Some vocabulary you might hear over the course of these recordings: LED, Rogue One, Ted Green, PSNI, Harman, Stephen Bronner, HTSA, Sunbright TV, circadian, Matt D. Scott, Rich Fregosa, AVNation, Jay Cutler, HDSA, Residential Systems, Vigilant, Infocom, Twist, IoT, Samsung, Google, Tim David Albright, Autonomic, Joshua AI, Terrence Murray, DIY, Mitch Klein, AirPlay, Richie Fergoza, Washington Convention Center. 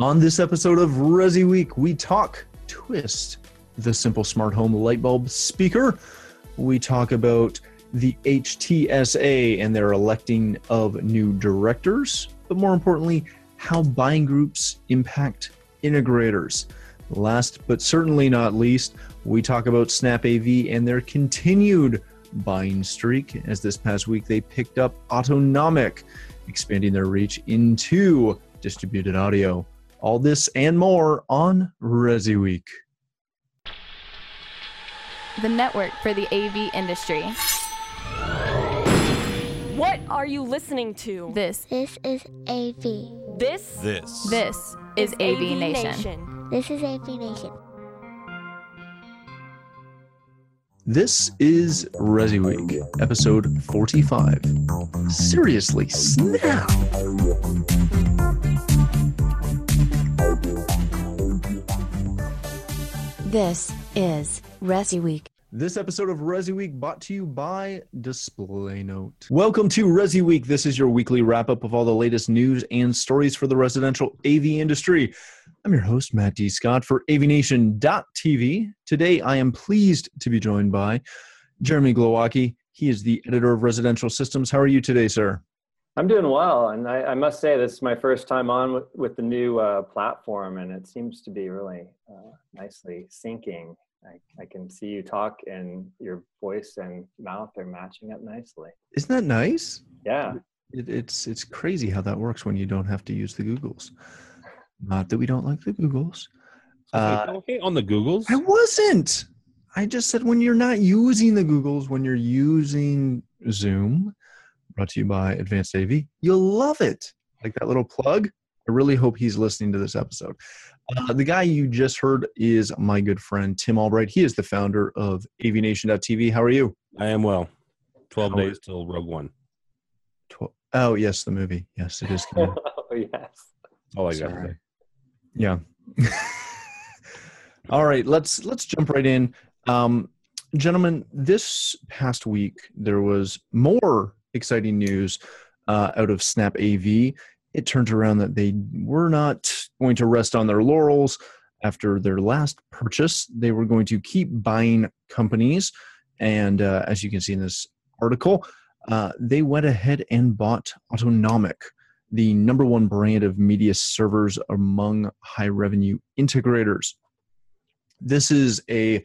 On this episode of Resi Week, we talk Twist, the simple smart home light bulb speaker. We talk about the HTSA and their electing of new directors, but more importantly, how buying groups impact integrators. Last but certainly not least, we talk about SnapAV and their continued buying streak, as this past week they picked up Autonomic, expanding their reach into distributed audio. All this and more on Resi Week. The network for the AV industry. What are you listening to? This is AV. This is AVNation. This is AVNation. This is Resi Week, episode 45. Seriously, snap! This is Resi Week. This episode of Resi Week brought to you by DisplayNote. Welcome to Resi Week. This is your weekly wrap-up of all the latest news and stories for the residential AV industry. I'm your host, Matt D. Scott, for AVNation.tv. Today, I am pleased to be joined by Jeremy Glowacki. He is the editor of Residential Systems. How are you today, sir? I'm doing well, and I must say this is my first time on with the new platform, and it seems to be really nicely syncing. I can see you talk, and your voice and mouth are matching up nicely. Isn't that nice? Yeah. It's crazy how that works when you don't have to use the Googles. Not that we don't like the Googles. Okay, on the Googles? I wasn't. I just said when you're not using the Googles, when you're using Zoom, brought to you by Advanced AV, you'll love it. Like that little plug. I really hope he's listening to this episode. The guy you just heard is my good friend, Tim Albright. He is the founder of AVNation.tv. How are you? I am well. 12 days till Rogue One. Oh, yes, the movie. Yes, it is. Oh, yes. Oh, I got it. Yeah. All right, let's jump right in. Gentlemen, this past week, there was more exciting news out of SnapAV. It turned around that they were not going to rest on their laurels. After their last purchase, they were going to keep buying companies. And as you can see in this article, they went ahead and bought Autonomic, the number one brand of media servers among high-revenue integrators. This is a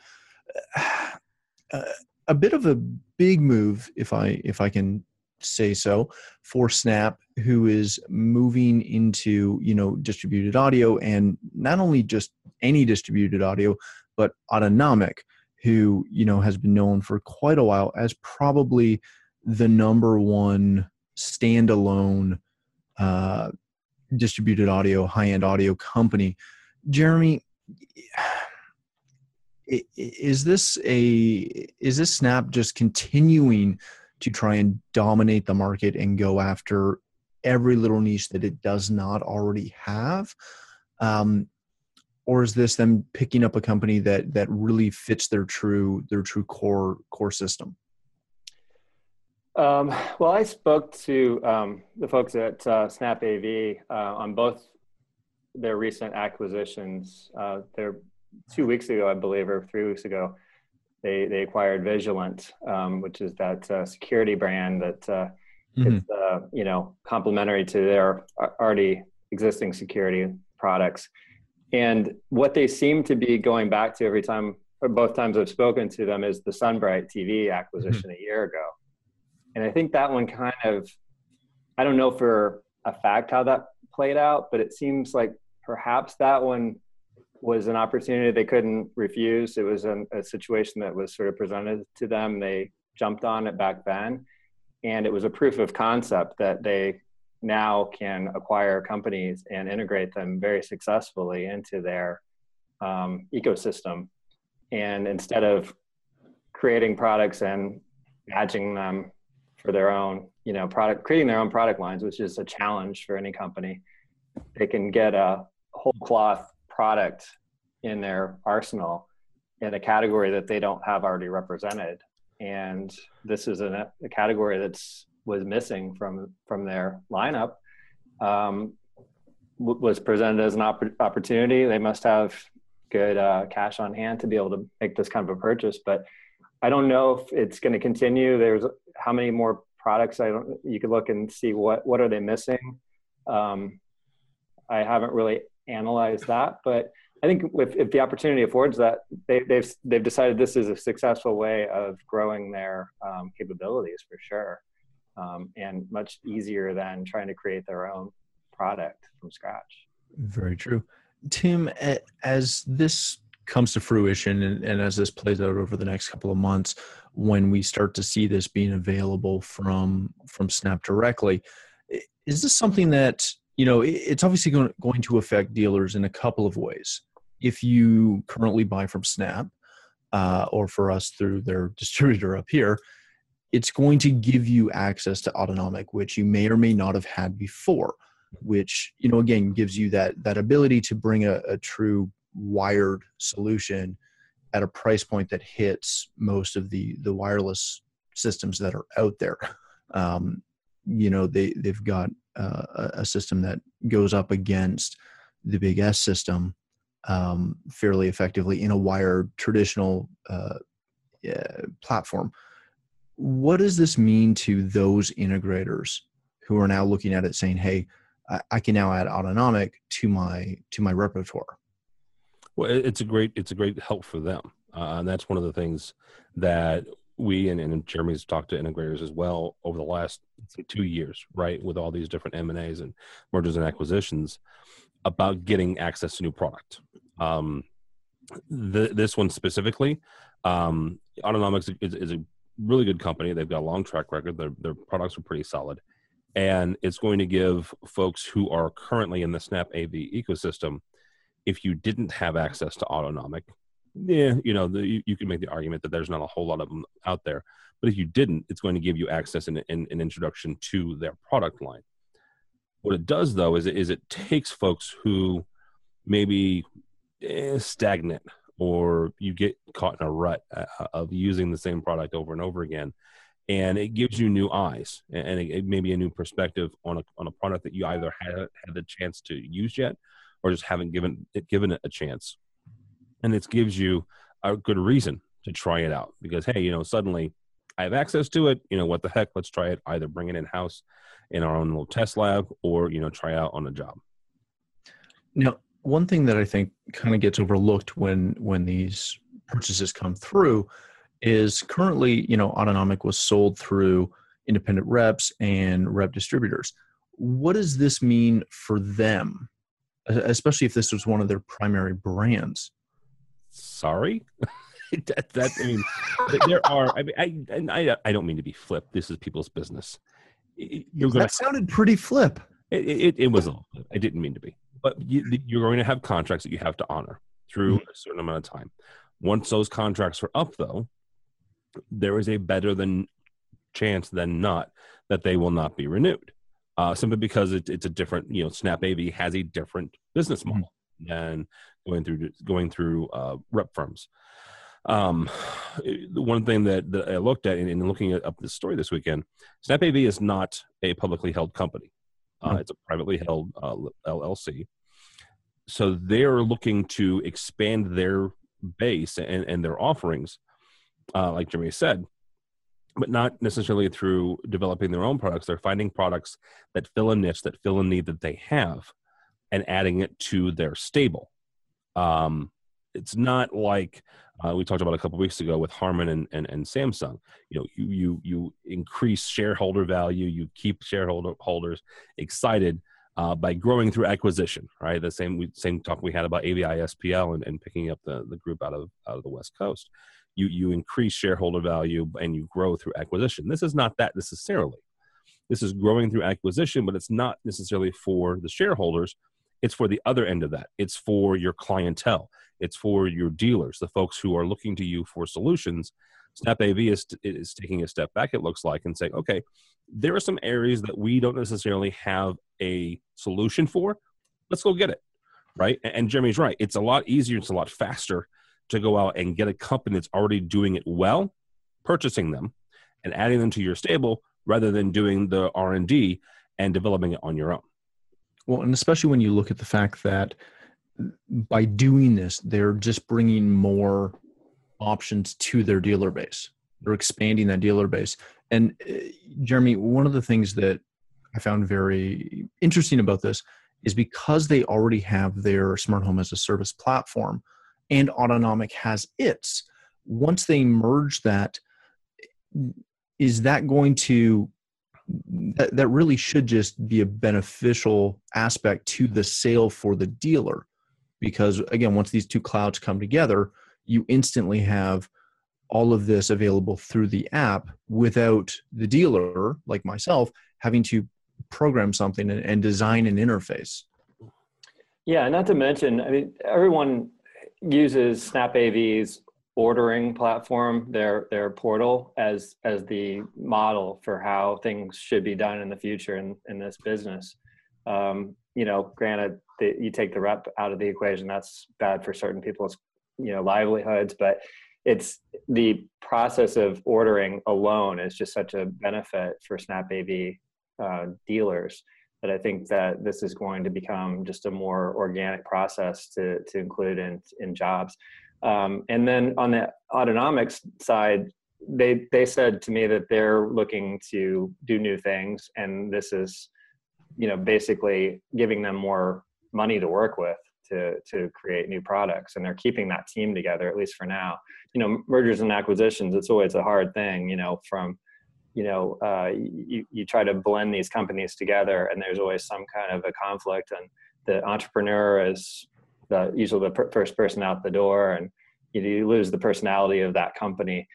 bit of a big move, if I can say so, for Snap, who is moving into, distributed audio, and not only just any distributed audio, but Autonomic, who, has been known for quite a while as probably the number one standalone distributed audio, high-end audio company. Jeremy, is this Snap just continuing to try and dominate the market and go after every little niche that it does not already have? Or is this them picking up a company that really fits their true core system? Well, I spoke to the folks at SnapAV on both their recent acquisitions. 2 weeks ago, I believe, or 3 weeks ago, they acquired Vigilant, which is that security brand that is complementary to their already existing security products. And what they seem to be going back to every time, or both times I've spoken to them, is the Sunbright TV acquisition a year ago. And I think that one kind of, I don't know for a fact how that played out, but it seems like perhaps that one was an opportunity they couldn't refuse. It was a situation that was sort of presented to them. They jumped on it back then. And it was a proof of concept that they now can acquire companies and integrate them very successfully into their ecosystem. And instead of creating products and matching them for their own, creating their own product lines, which is a challenge for any company, they can get a whole cloth product in their arsenal in a category that they don't have already represented. And this is a category that was missing from their lineup was presented as an opportunity, they must have good cash on hand to be able to make this kind of a purchase. But I don't know if it's going to continue. There's how many more products you could look and see what are they missing. I haven't really analyzed that, but I think if the opportunity affords that, they've decided this is a successful way of growing their capabilities for sure, and much easier than trying to create their own product from scratch. Very true. Tim, as this comes to fruition and as this plays out over the next couple of months, when we start to see this being available from Snap directly, is this something that, you know, it's obviously going to affect dealers in a couple of ways. If you currently buy from Snap, or for us through their distributor up here, it's going to give you access to Autonomic, which you may or may not have had before, which, you know, again, gives you that ability to bring a true wired solution at a price point that hits most of the wireless systems that are out there. You know, they've got a system that goes up against the Big S system fairly effectively in a wired traditional platform. What does this mean to those integrators who are now looking at it saying, hey, I can now add Autonomic to my repertoire? Well, it's a great help for them. And that's one of the things that we and Jeremy's talked to integrators as well over the last 2 years, right, with all these different M&As and mergers and acquisitions, about getting access to new product. This one specifically, Autonomic is a really good company. They've got a long track record. Their products are pretty solid. And it's going to give folks who are currently in the SnapAV ecosystem, if you didn't have access to Autonomic, yeah, you know, you can make the argument that there's not a whole lot of them out there. But if you didn't, it's going to give you access and an introduction to their product line. What it does, though, is it takes folks who maybe stagnant, or you get caught in a rut of using the same product over and over again, and it gives you new eyes and it maybe a new perspective on a product that you either had the chance to use yet, or just haven't given it a chance. And it gives you a good reason to try it out because, hey, you know, suddenly I have access to it. You know, what the heck, let's try it. Either bring it in-house in our own little test lab, or, you know, try out on a job. Now, one thing that I think kind of gets overlooked when these purchases come through is currently, you know, Autonomic was sold through independent reps and rep distributors. What does this mean for them, especially if this was one of their primary brands? Sorry, I mean, there are. I mean, I don't mean to be flip. This is people's business. That sounded pretty flip. It was a little flip. I didn't mean to be. But you're going to have contracts that you have to honor through a certain amount of time. Once those contracts are up, though, there is a better than chance than not that they will not be renewed, simply because it's a different. You know, SnapAV has a different business model than going through rep firms. The one thing that I looked at in looking up this story this weekend, SnapAV is not a publicly held company. It's a privately held LLC. So they're looking to expand their base and their offerings, like Jeremy said, but not necessarily through developing their own products. They're finding products that fill a niche, that fill a need that they have, and adding it to their stable. It's not like we talked about a couple of weeks ago with Harman and Samsung. You know, you increase shareholder value, you keep shareholders excited by growing through acquisition, right? The same talk we had about AVISPL and picking up the group out of the West Coast. You increase shareholder value and you grow through acquisition. This is not that necessarily. This is growing through acquisition, but it's not necessarily for the shareholders. It's for the other end of that. It's for your clientele. It's for your dealers, the folks who are looking to you for solutions. SnapAV is taking a step back, it looks like, and saying, okay, there are some areas that we don't necessarily have a solution for. Let's go get it, right? And Jeremy's right. It's a lot easier. It's a lot faster to go out and get a company that's already doing it well, purchasing them, and adding them to your stable rather than doing the R&D and developing it on your own. Well, and especially when you look at the fact that by doing this, they're just bringing more options to their dealer base. They're expanding that dealer base. And Jeremy, one of the things that I found very interesting about this is because they already have their smart home as a service platform and Autonomic has its, once they merge that, is that going to, that really should just be a beneficial aspect to the sale for the dealer. Because again, once these two clouds come together, you instantly have all of this available through the app without the dealer, like myself, having to program something and design an interface. Yeah, not to mention, I mean, everyone uses SnapAV's ordering platform, their portal, as the model for how things should be done in the future in this business. You know, granted, you take the rep out of the equation, that's bad for certain people's, you know, livelihoods, but it's the process of ordering alone is just such a benefit for SnapAV dealers that I think that this is going to become just a more organic process to include in jobs. And then on the Autonomics side, they said to me that they're looking to do new things, and this is, you know, basically giving them more money to work with to create new products, and they're keeping that team together, at least for now. You know, mergers and acquisitions, it's always a hard thing, you know, from, you know, you try to blend these companies together and there's always some kind of a conflict, and the entrepreneur is usually the first person out the door, and you lose the personality of that company.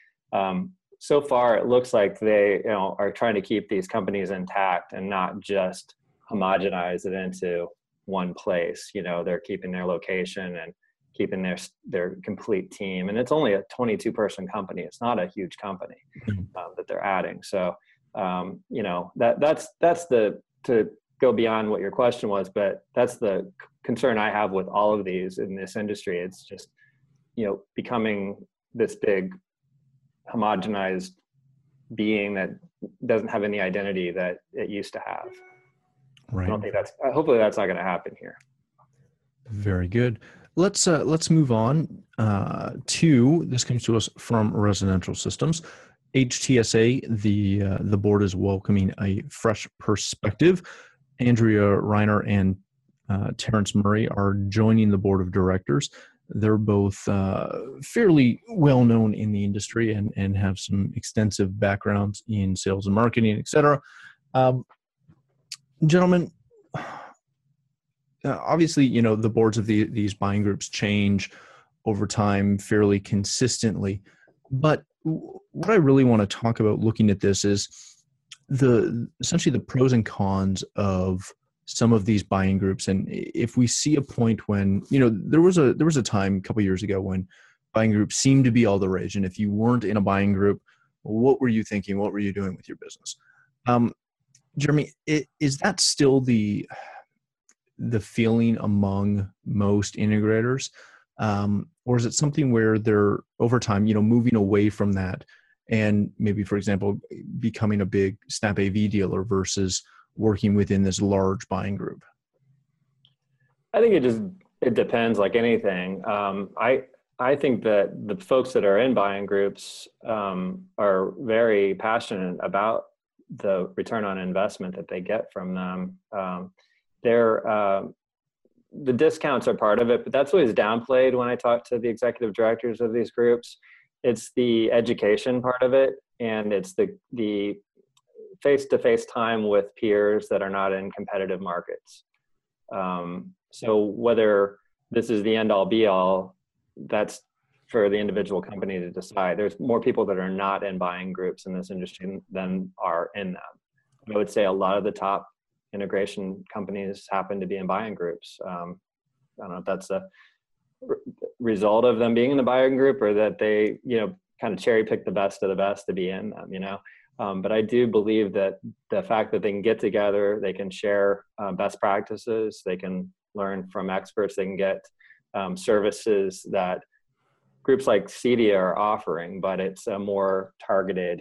So far, it looks like they, you know, are trying to keep these companies intact and not just homogenize it into one place. You know, they're keeping their location and keeping their complete team. And it's only a 22-person company. It's not a huge company that they're adding. So, you know, that's the, to go beyond what your question was, but that's the concern I have with all of these in this industry. It's just, you know, becoming this big homogenized being that doesn't have any identity that it used to have. Right. I don't think that's, hopefully that's not going to happen here. Very good. Let's move on to, this comes to us from Residential Systems. HTSA, the board is welcoming a fresh perspective. Andrea Reiner and Terrence Murray are joining the board of directors. They're both fairly well known in the industry and have some extensive backgrounds in sales and marketing, etc. Gentlemen, obviously, you know, the boards of these buying groups change over time fairly consistently. But what I really want to talk about looking at this is essentially the pros and cons of some of these buying groups. And if we see a point when, you know, there was a time a couple of years ago when buying groups seemed to be all the rage. And if you weren't in a buying group, what were you thinking? What were you doing with your business? Jeremy, is that still the feeling among most integrators? Or is it something where they're over time, you know, moving away from that and maybe, for example, becoming a big SnapAV dealer versus working within this large buying group? I think it depends, like anything. I think that the folks that are in buying groups are very passionate about the return on investment that they get from them. The discounts are part of it, but that's always downplayed when I talk to the executive directors of these groups. It's the education part of it, and it's the face-to-face time with peers that are not in competitive markets. So whether this is the end-all be-all, that's for the individual company to decide. There's more people that are not in buying groups in this industry than are in them. I would say a lot of the top integration companies happen to be in buying groups. I don't know if that's a result of them being in the buying group, or that they, you know, kind of cherry pick the best of the best to be in them, you know. But I do believe that the fact that they can get together, they can share best practices, they can learn from experts, they can get services that groups like CEDIA are offering, but it's a more targeted,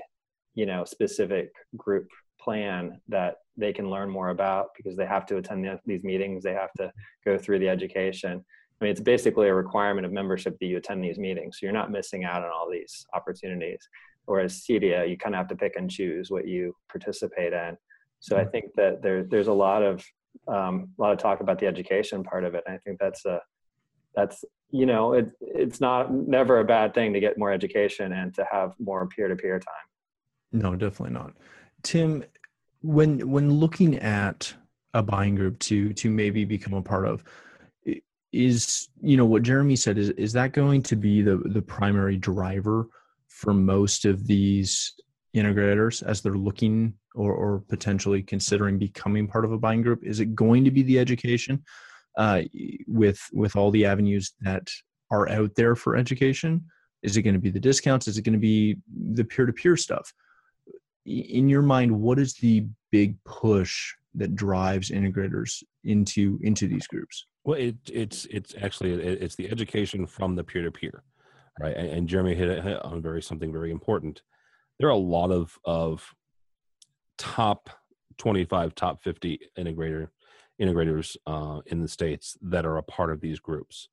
you know, specific group plan that they can learn more about, because they have to attend these meetings, they have to go through the education. I mean, it's basically a requirement of membership that you attend these meetings, so you're not missing out on all these opportunities. Whereas CEDIA, you kind of have to pick and choose what you participate in. So I think that there's a lot of talk about the education part of it. And I think that's you know, it's never a bad thing to get more education and to have more peer-to-peer time. No, definitely not. Tim, when looking at a buying group to maybe become a part of, is, you know, what Jeremy said, is that going to be the primary driver for most of these integrators as they're looking or potentially considering becoming part of a buying group? Is it going to be the education with all the avenues that are out there for education? Is it going to be the discounts? Is it going to be the peer-to-peer stuff? In your mind, what is the big push that drives integrators into these groups? Well, it's actually the education from the peer-to-peer, right? And Jeremy hit on something very important. There are a lot of top 25, top 50 integrators in the States that are a part of these groups.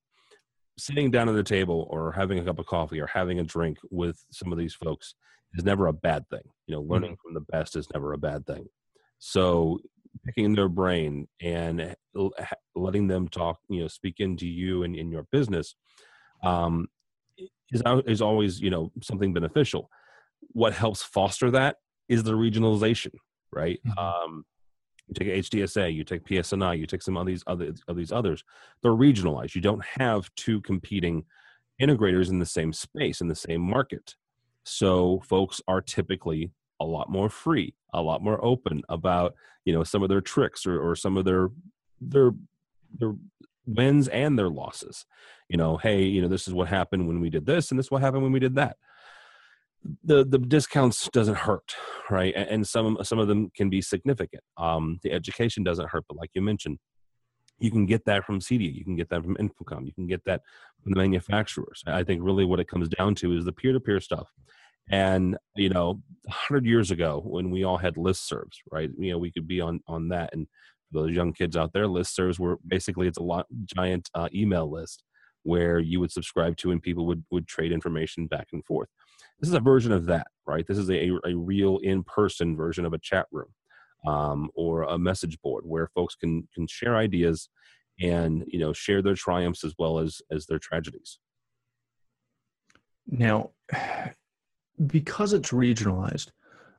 Sitting down at the table or having a cup of coffee or having a drink with some of these folks is never a bad thing. You know, learning from the best is never a bad thing. So picking their brain and letting them talk, you know, speak into you and in your business is always, you know, something beneficial. What helps foster that is the regionalization, right? You take HDSA, you take PSNI, you take some of these others. They're regionalized. You don't have two competing integrators in the same space, in the same market. So folks are typically a lot more free, a lot more open about, you know, some of their tricks or some of their wins and their losses. You know, hey, you know, this is what happened when we did this, and this is what happened when we did that. The discounts doesn't hurt, right? And some of them can be significant. The education doesn't hurt, but like you mentioned, you can get that from CEDIA, you can get that from Infocom, you can get that from the manufacturers. I think really what it comes down to is the peer-to-peer stuff. And, you know, 100 years ago when we all had listservs, right? You know, we could be on that. And for those young kids out there, listservs were basically, it's a giant email list where you would subscribe to and people would trade information back and forth. This is a version of that, right? This is a real in-person version of a chat room or a message board where folks can share ideas and, you know, share their triumphs as well as their tragedies. Now, because it's regionalized,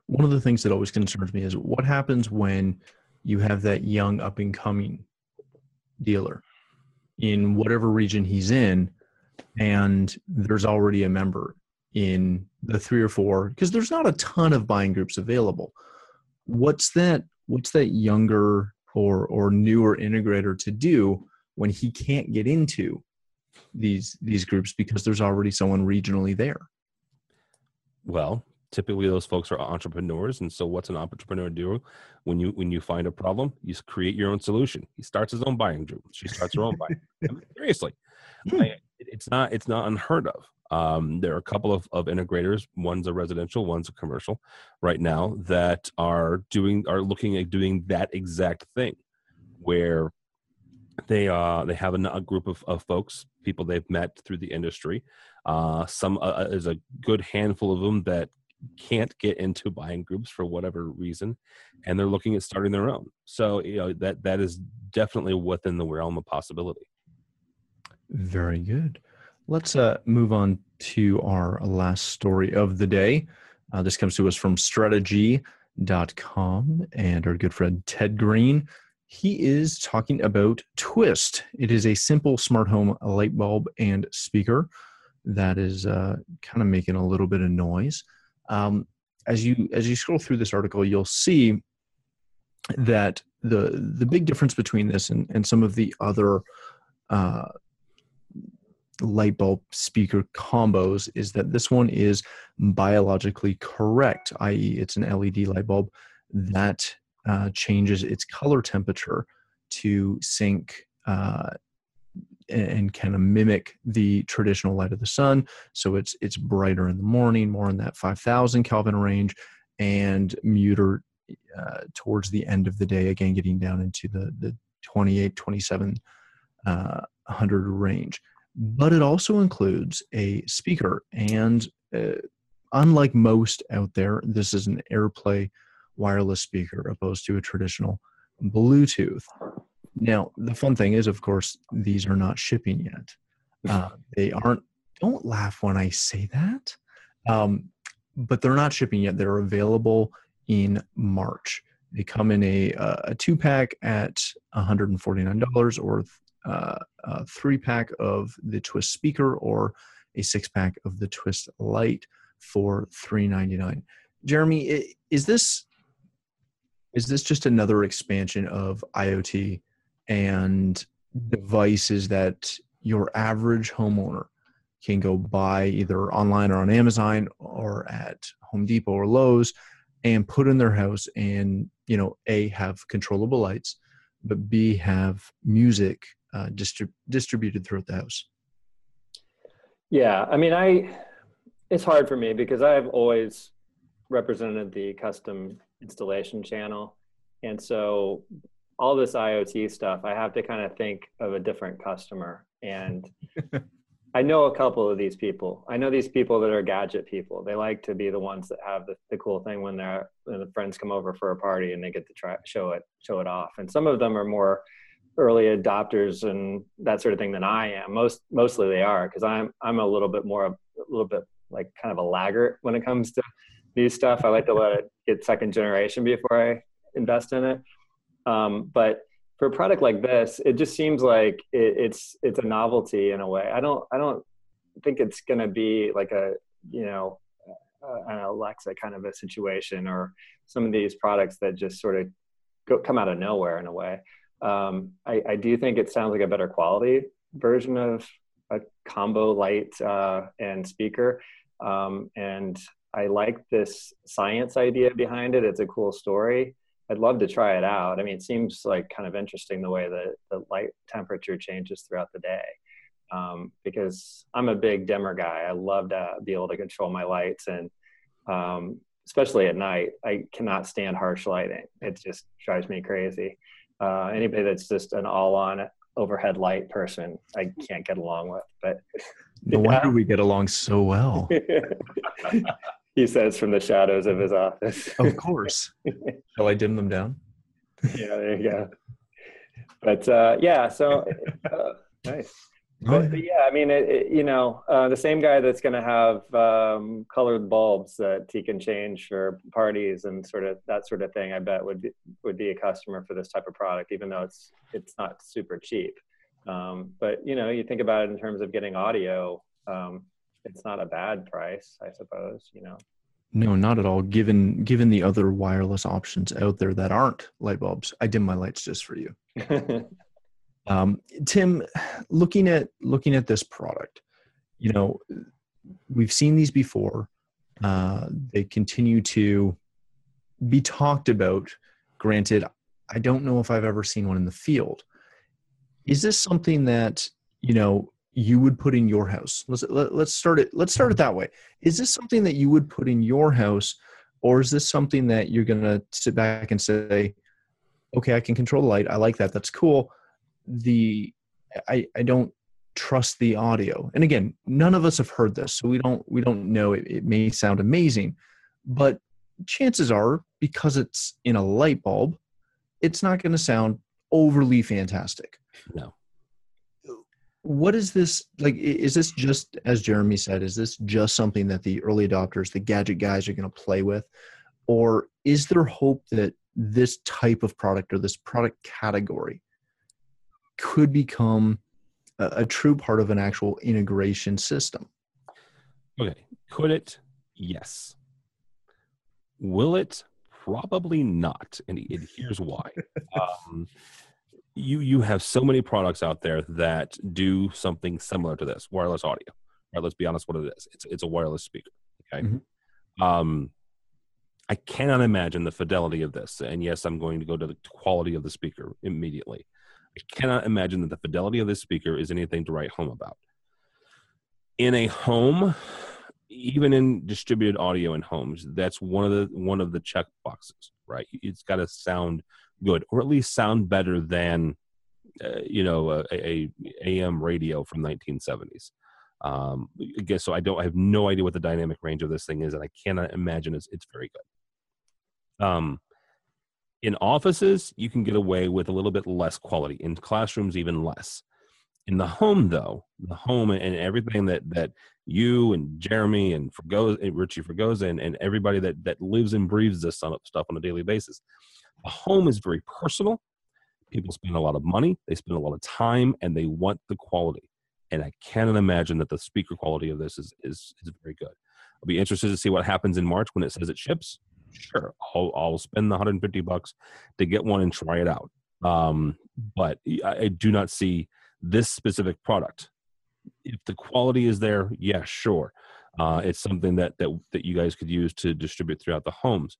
one of the things that always concerns me is what happens when you have that young up-and-coming dealer in whatever region he's in and there's already a member in the 3 or 4, because there's not a ton of buying groups available. What's that younger or newer integrator to do when he can't get into these groups because there's already someone regionally there? Well, typically those folks are entrepreneurs, and so what's an entrepreneur do when you find a problem? You create your own solution. He starts his own buying group. She starts her own buying group. I mean, seriously. It's not unheard of. There are a couple of integrators, one's a residential, one's a commercial right now, that are looking at doing that exact thing where they have a group of folks, people they've met through the industry. There's a good handful of them that can't get into buying groups for whatever reason, and they're looking at starting their own. So, you know, that is definitely within the realm of possibility. Very good. Let's move on to our last story of the day. This comes to us from strategy.com and our good friend Ted Green. He is talking about Twist. It is a simple smart home light bulb and speaker that is kind of making a little bit of noise. As you scroll through this article, you'll see that the big difference between this and some of the other light bulb speaker combos is that this one is biologically correct, i.e. it's an LED light bulb that changes its color temperature to sync and kind of mimic the traditional light of the sun. So it's brighter in the morning, more in that 5,000 Kelvin range, and muter towards the end of the day, again, getting down into the 2,800, 2,700 range. But it also includes a speaker, and unlike most out there, this is an AirPlay wireless speaker opposed to a traditional Bluetooth. Now, the fun thing is, of course, these are not shipping yet. They aren't, don't laugh when I say that, but they're not shipping yet. They're available in March. They come in a two-pack at $149, or a three-pack of the Twist speaker, or a six-pack of the Twist Lite for $399. Jeremy, is this just another expansion of IoT and devices that your average homeowner can go buy either online or on Amazon or at Home Depot or Lowe's and put in their house and, you know, A, have controllable lights, but B, have music distributed throughout the house? Yeah, I mean, it's hard for me because I've always represented the custom installation channel. And so all this IoT stuff, I have to kind of think of a different customer. And I know a couple of these people. I know these people that are gadget people. They like to be the ones that have the cool thing when the friends come over for a party and they get to show it off. And some of them are more early adopters and that sort of thing than I am. Mostly they are, because I'm a little bit more, a little bit like kind of a laggard when it comes to new stuff. I like to let it get second generation before I invest in it. But for a product like this, it just seems like it's a novelty in a way. I don't think it's going to be like a, you know, an Alexa kind of a situation, or some of these products that just sort of come out of nowhere in a way. I do think it sounds like a better quality version of a combo light and speaker. And I like this science idea behind it. It's a cool story. I'd love to try it out. I mean, it seems like kind of interesting the way that the light temperature changes throughout the day, because I'm a big dimmer guy. I love to be able to control my lights, and especially at night, I cannot stand harsh lighting. It just drives me crazy. Anybody that's just an all-on overhead light person, I can't get along with. But no wonder we get along so well. He says from the shadows of his office. Of course. Shall I dim them down? Yeah, there you go. But yeah, so nice. But yeah, I mean, you know, the same guy that's going to have colored bulbs that he can change for parties and sort of that sort of thing, I bet would be a customer for this type of product, even though it's not super cheap. But you know, you think about it in terms of getting audio. It's not a bad price, I suppose, you know. No, not at all. Given the other wireless options out there that aren't light bulbs, I dim my lights just for you. Tim, looking at this product, you know, we've seen these before. They continue to be talked about. Granted, I don't know if I've ever seen one in the field. Is this something that, you know, you would put in your house? Let's start it that way. Is this something that you would put in your house, or is this something that you're going to sit back and say, okay, I can control the light. I like that. That's cool. I don't trust the audio. And again, none of us have heard this, so we don't know. It may sound amazing, but chances are, because it's in a light bulb, it's not going to sound overly fantastic. No. What is this, like, is this just, as Jeremy said, is this just something that the early adopters, the gadget guys, are going to play with? Or is there hope that this type of product or this product category could become a true part of an actual integration system? Okay. Could it? Yes. Will it? Probably not. And here's why. You have so many products out there that do something similar to this wireless audio, right? Let's be honest, what it is. It's a wireless speaker. Okay. Mm-hmm. I cannot imagine the fidelity of this. And yes, I'm going to go to the quality of the speaker immediately. I cannot imagine that the fidelity of this speaker is anything to write home about. In a home, even in distributed audio in homes, that's one of the check boxes, right? It's got to sound good, or at least sound better than AM radio from 1970s. Again, so I have no idea what the dynamic range of this thing is, and I cannot imagine it's very good. In offices, you can get away with a little bit less quality. In classrooms, even less. In the home, though, and everything that you and Jeremy and Richie Fergoza and everybody that lives and breathes this stuff on a daily basis, the home is very personal. People spend a lot of money, they spend a lot of time, and they want the quality. And I cannot imagine that the speaker quality of this is very good. I'll be interested to see what happens in March when it says it ships. Sure, I'll spend the $150 to get one and try it out. But I do not see this specific product. If the quality is there, yeah, sure. It's something that you guys could use to distribute throughout the homes.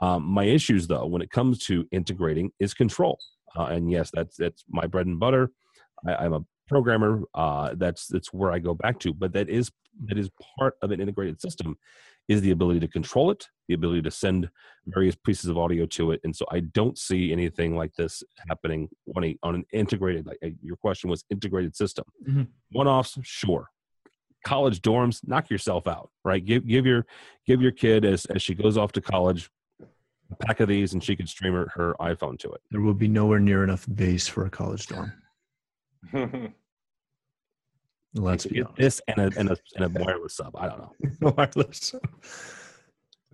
My issues, though, when it comes to integrating is control. And yes, that's my bread and butter. I'm a programmer. That's where I go back to. But that is part of an integrated system, is the ability to control it, the ability to send various pieces of audio to it. And so I don't see anything like this happening on an integrated, like your question was integrated system. Mm-hmm. One-offs, sure. College dorms, knock yourself out, right? Give your kid, as she goes off to college, a pack of these and she could stream her iPhone to it. There will be nowhere near enough bass for a college dorm. Let's be honest. This and a wireless sub. I don't know. Wireless.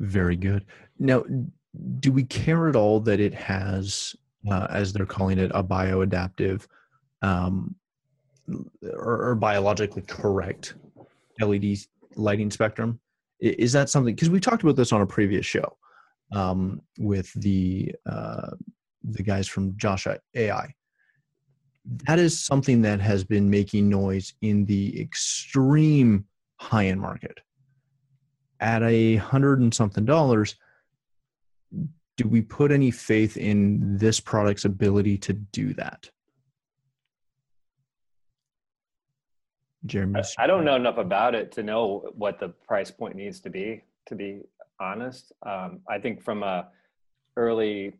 Very good. Now, do we care at all that it has, as they're calling it, a bioadaptive or biologically correct LED lighting spectrum? Is that something? Because we talked about this on a previous show with the guys from Joshua AI. That is something that has been making noise in the extreme high-end market. At $100 and something, do we put any faith in this product's ability to do that? Jeremy? I don't know enough about it to know what the price point needs to be honest. I think from a early,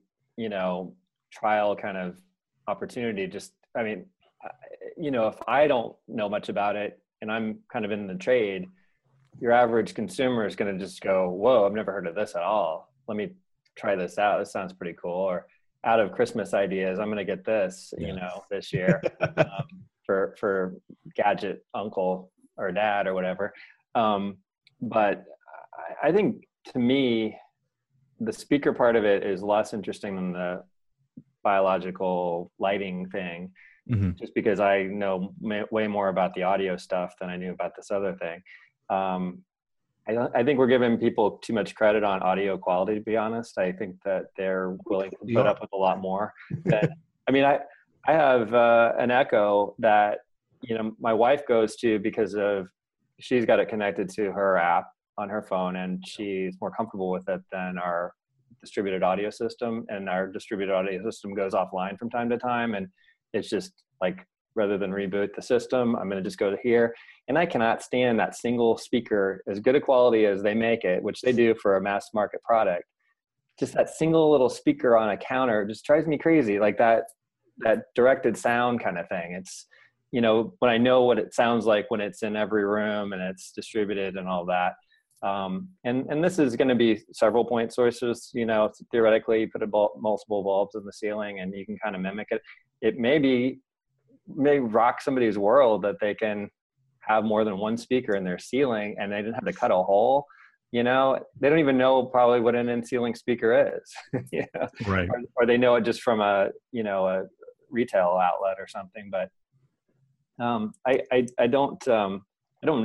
trial kind of opportunity, if I don't know much about it and I'm kind of in the trade, your average consumer is going to just go, whoa, I've never heard of this at all. Let me try this out. This sounds pretty cool. Or out of Christmas ideas, I'm going to get this, this year for gadget uncle or dad or whatever. But I think to me, the speaker part of it is less interesting than the biological lighting thing, mm-hmm. just because I know way more about the audio stuff than I knew about this other thing. I think we're giving people too much credit on audio quality, to be honest. I think that they're willing to put up with a lot more. I have an Echo that my wife goes to because of she's got it connected to her app on her phone, and she's more comfortable with it than our distributed audio system, and our distributed audio system goes offline from time to time, and it's just like, rather than reboot the system, I'm going to just go to here. And I cannot stand that single speaker, as good a quality as they make it, which they do for a mass market product. Just that single little speaker on a counter just drives me crazy, like that directed sound kind of thing. It's when I know what it sounds like when it's in every room and it's distributed and all that. And this is going to be several point sources, theoretically you put multiple bulbs in the ceiling and you can kind of mimic it. It may rock somebody's world that they can have more than one speaker in their ceiling and they didn't have to cut a hole, they don't even know probably what an in-ceiling speaker is, Right. Or they know it just from a retail outlet or something. But, I don't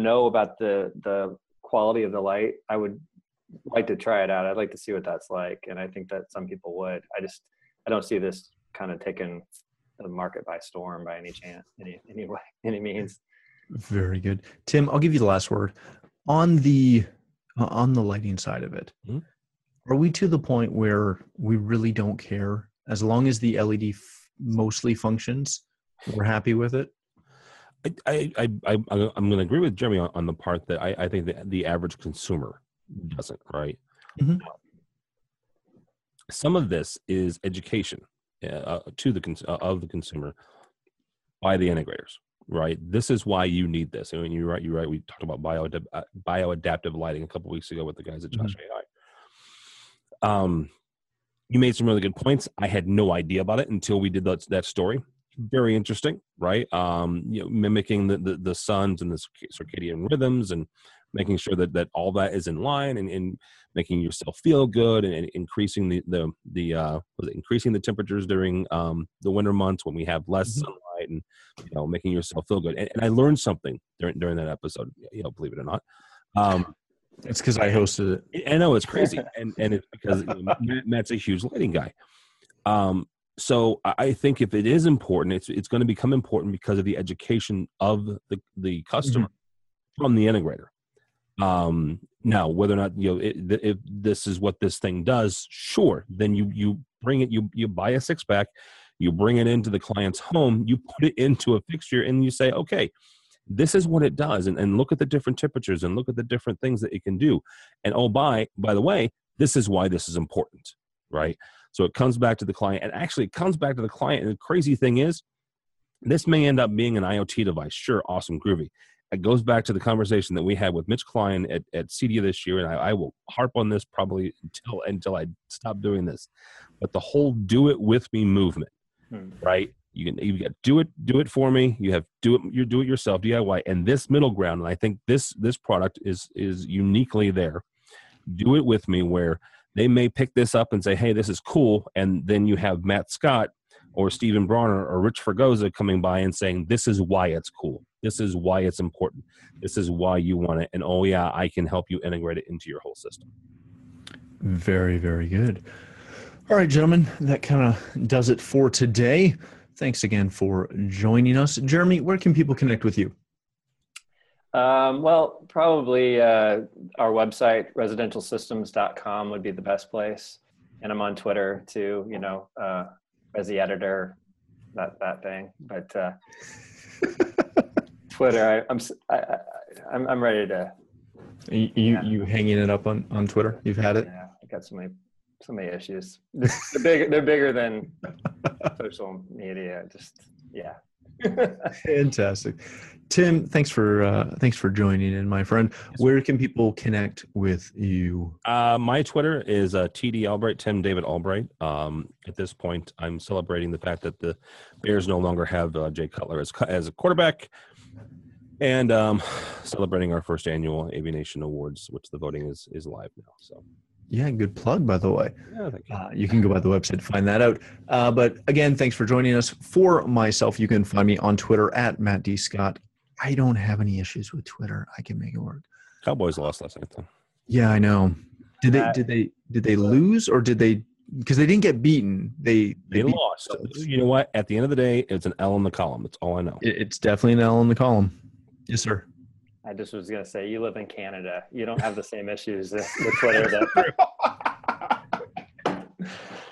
know about the quality of the light. I would like to try it out. I'd like to see what that's like, and I think that some people would. I don't see this kind of taking the market by storm by any chance, any means. Very good, Tim. I'll give you the last word on the lighting side of it. Mm-hmm. Are we to the point where we really don't care as long as the LED mostly functions? We're happy with it. I'm going to agree with Jeremy on the part that I think that the average consumer doesn't, right? Mm-hmm. Some of this is education of the consumer by the integrators, right? This is why you need this. I mean, you're right. We talked about bioadaptive lighting a couple of weeks ago with the guys at Joshua AI. You made some really good points. I had no idea about it until we did that story. Very interesting, right? Mimicking the suns and the circadian rhythms, and making sure that all that is in line, and making yourself feel good, and increasing increasing the temperatures during the winter months when we have less sunlight, and making yourself feel good. And I learned something during that episode. Believe it or not, it's because I hosted it. I know, it's crazy, and it's because Matt's a huge lighting guy. So I think if it is important, it's going to become important because of the education of the customer from the integrator. Now, whether or not if this is what this thing does, sure. Then you bring it. You buy a 6-pack, you bring it into the client's home, you put it into a fixture, and you say, okay, this is what it does, and look at the different temperatures, and look at the different things that it can do, and oh, by the way, this is why this is important, right? So it comes back to the client, and actually it comes back to the client. And the crazy thing is, this may end up being an IoT device. Sure, awesome, groovy. It goes back to the conversation that we had with Mitch Klein at CEDIA this year, and I will harp on this probably until I stop doing this. But the whole "do it with me" movement, right? You got do it for me. You have do it yourself, DIY, and this middle ground. And I think this product is uniquely there. Do it with me, where they may pick this up and say, hey, this is cool. And then you have Matt Scott or Stephen Bronner or Rich Fregosa coming by and saying, this is why it's cool. This is why it's important. This is why you want it. And oh yeah, I can help you integrate it into your whole system. Very, very good. All right, gentlemen, that kind of does it for today. Thanks again for joining us. Jeremy, where can people connect with you? Well, probably our website, residentialsystems.com, would be the best place. And I'm on Twitter too, Resi Editor, that thing. But Twitter, I'm ready to. You hanging it up on Twitter? You've had it? Yeah, I got so many issues. They're bigger than social media. Just yeah. Fantastic. Tim, thanks for joining in, my friend. Where can people connect with you? My Twitter is TD Albright, Tim David Albright. At this point, I'm celebrating the fact that the Bears no longer have Jay Cutler as a quarterback, and celebrating our first annual AVNation Awards, which the voting is live now. So. Yeah, good plug, by the way. Yeah, thank you. You can go by the website to find that out. But again, thanks for joining us. For myself, you can find me on Twitter at Matt D. Scott. I don't have any issues with Twitter. I can make it work. Cowboys lost last night, though. Yeah, I know. Did they lose, or did they? Because they didn't get beaten. They lost. You know what? At the end of the day, it's an L in the column. That's all I know. It's definitely an L in the column. Yes, sir. I just was going to say, you live in Canada. You don't have the same issues with Twitter.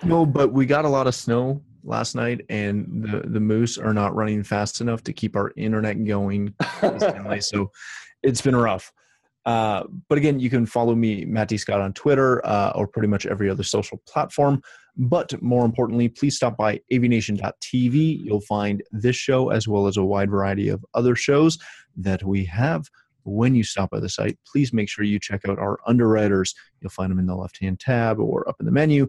No, but we got a lot of snow last night, and the moose are not running fast enough to keep our internet going. So it's been rough. But again, you can follow me, Matt D. Scott, on Twitter or pretty much every other social platform. But more importantly, please stop by avnation.tv. You'll find this show as well as a wide variety of other shows that we have. When you stop by the site, please make sure you check out our underwriters. You'll find them in the left-hand tab or up in the menu.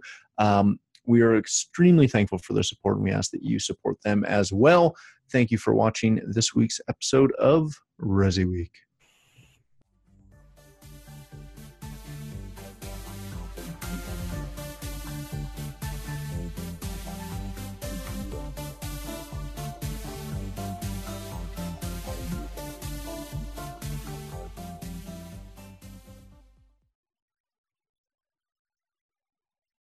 We are extremely thankful for their support, and we ask that you support them as well. Thank you for watching this week's episode of Resi Week.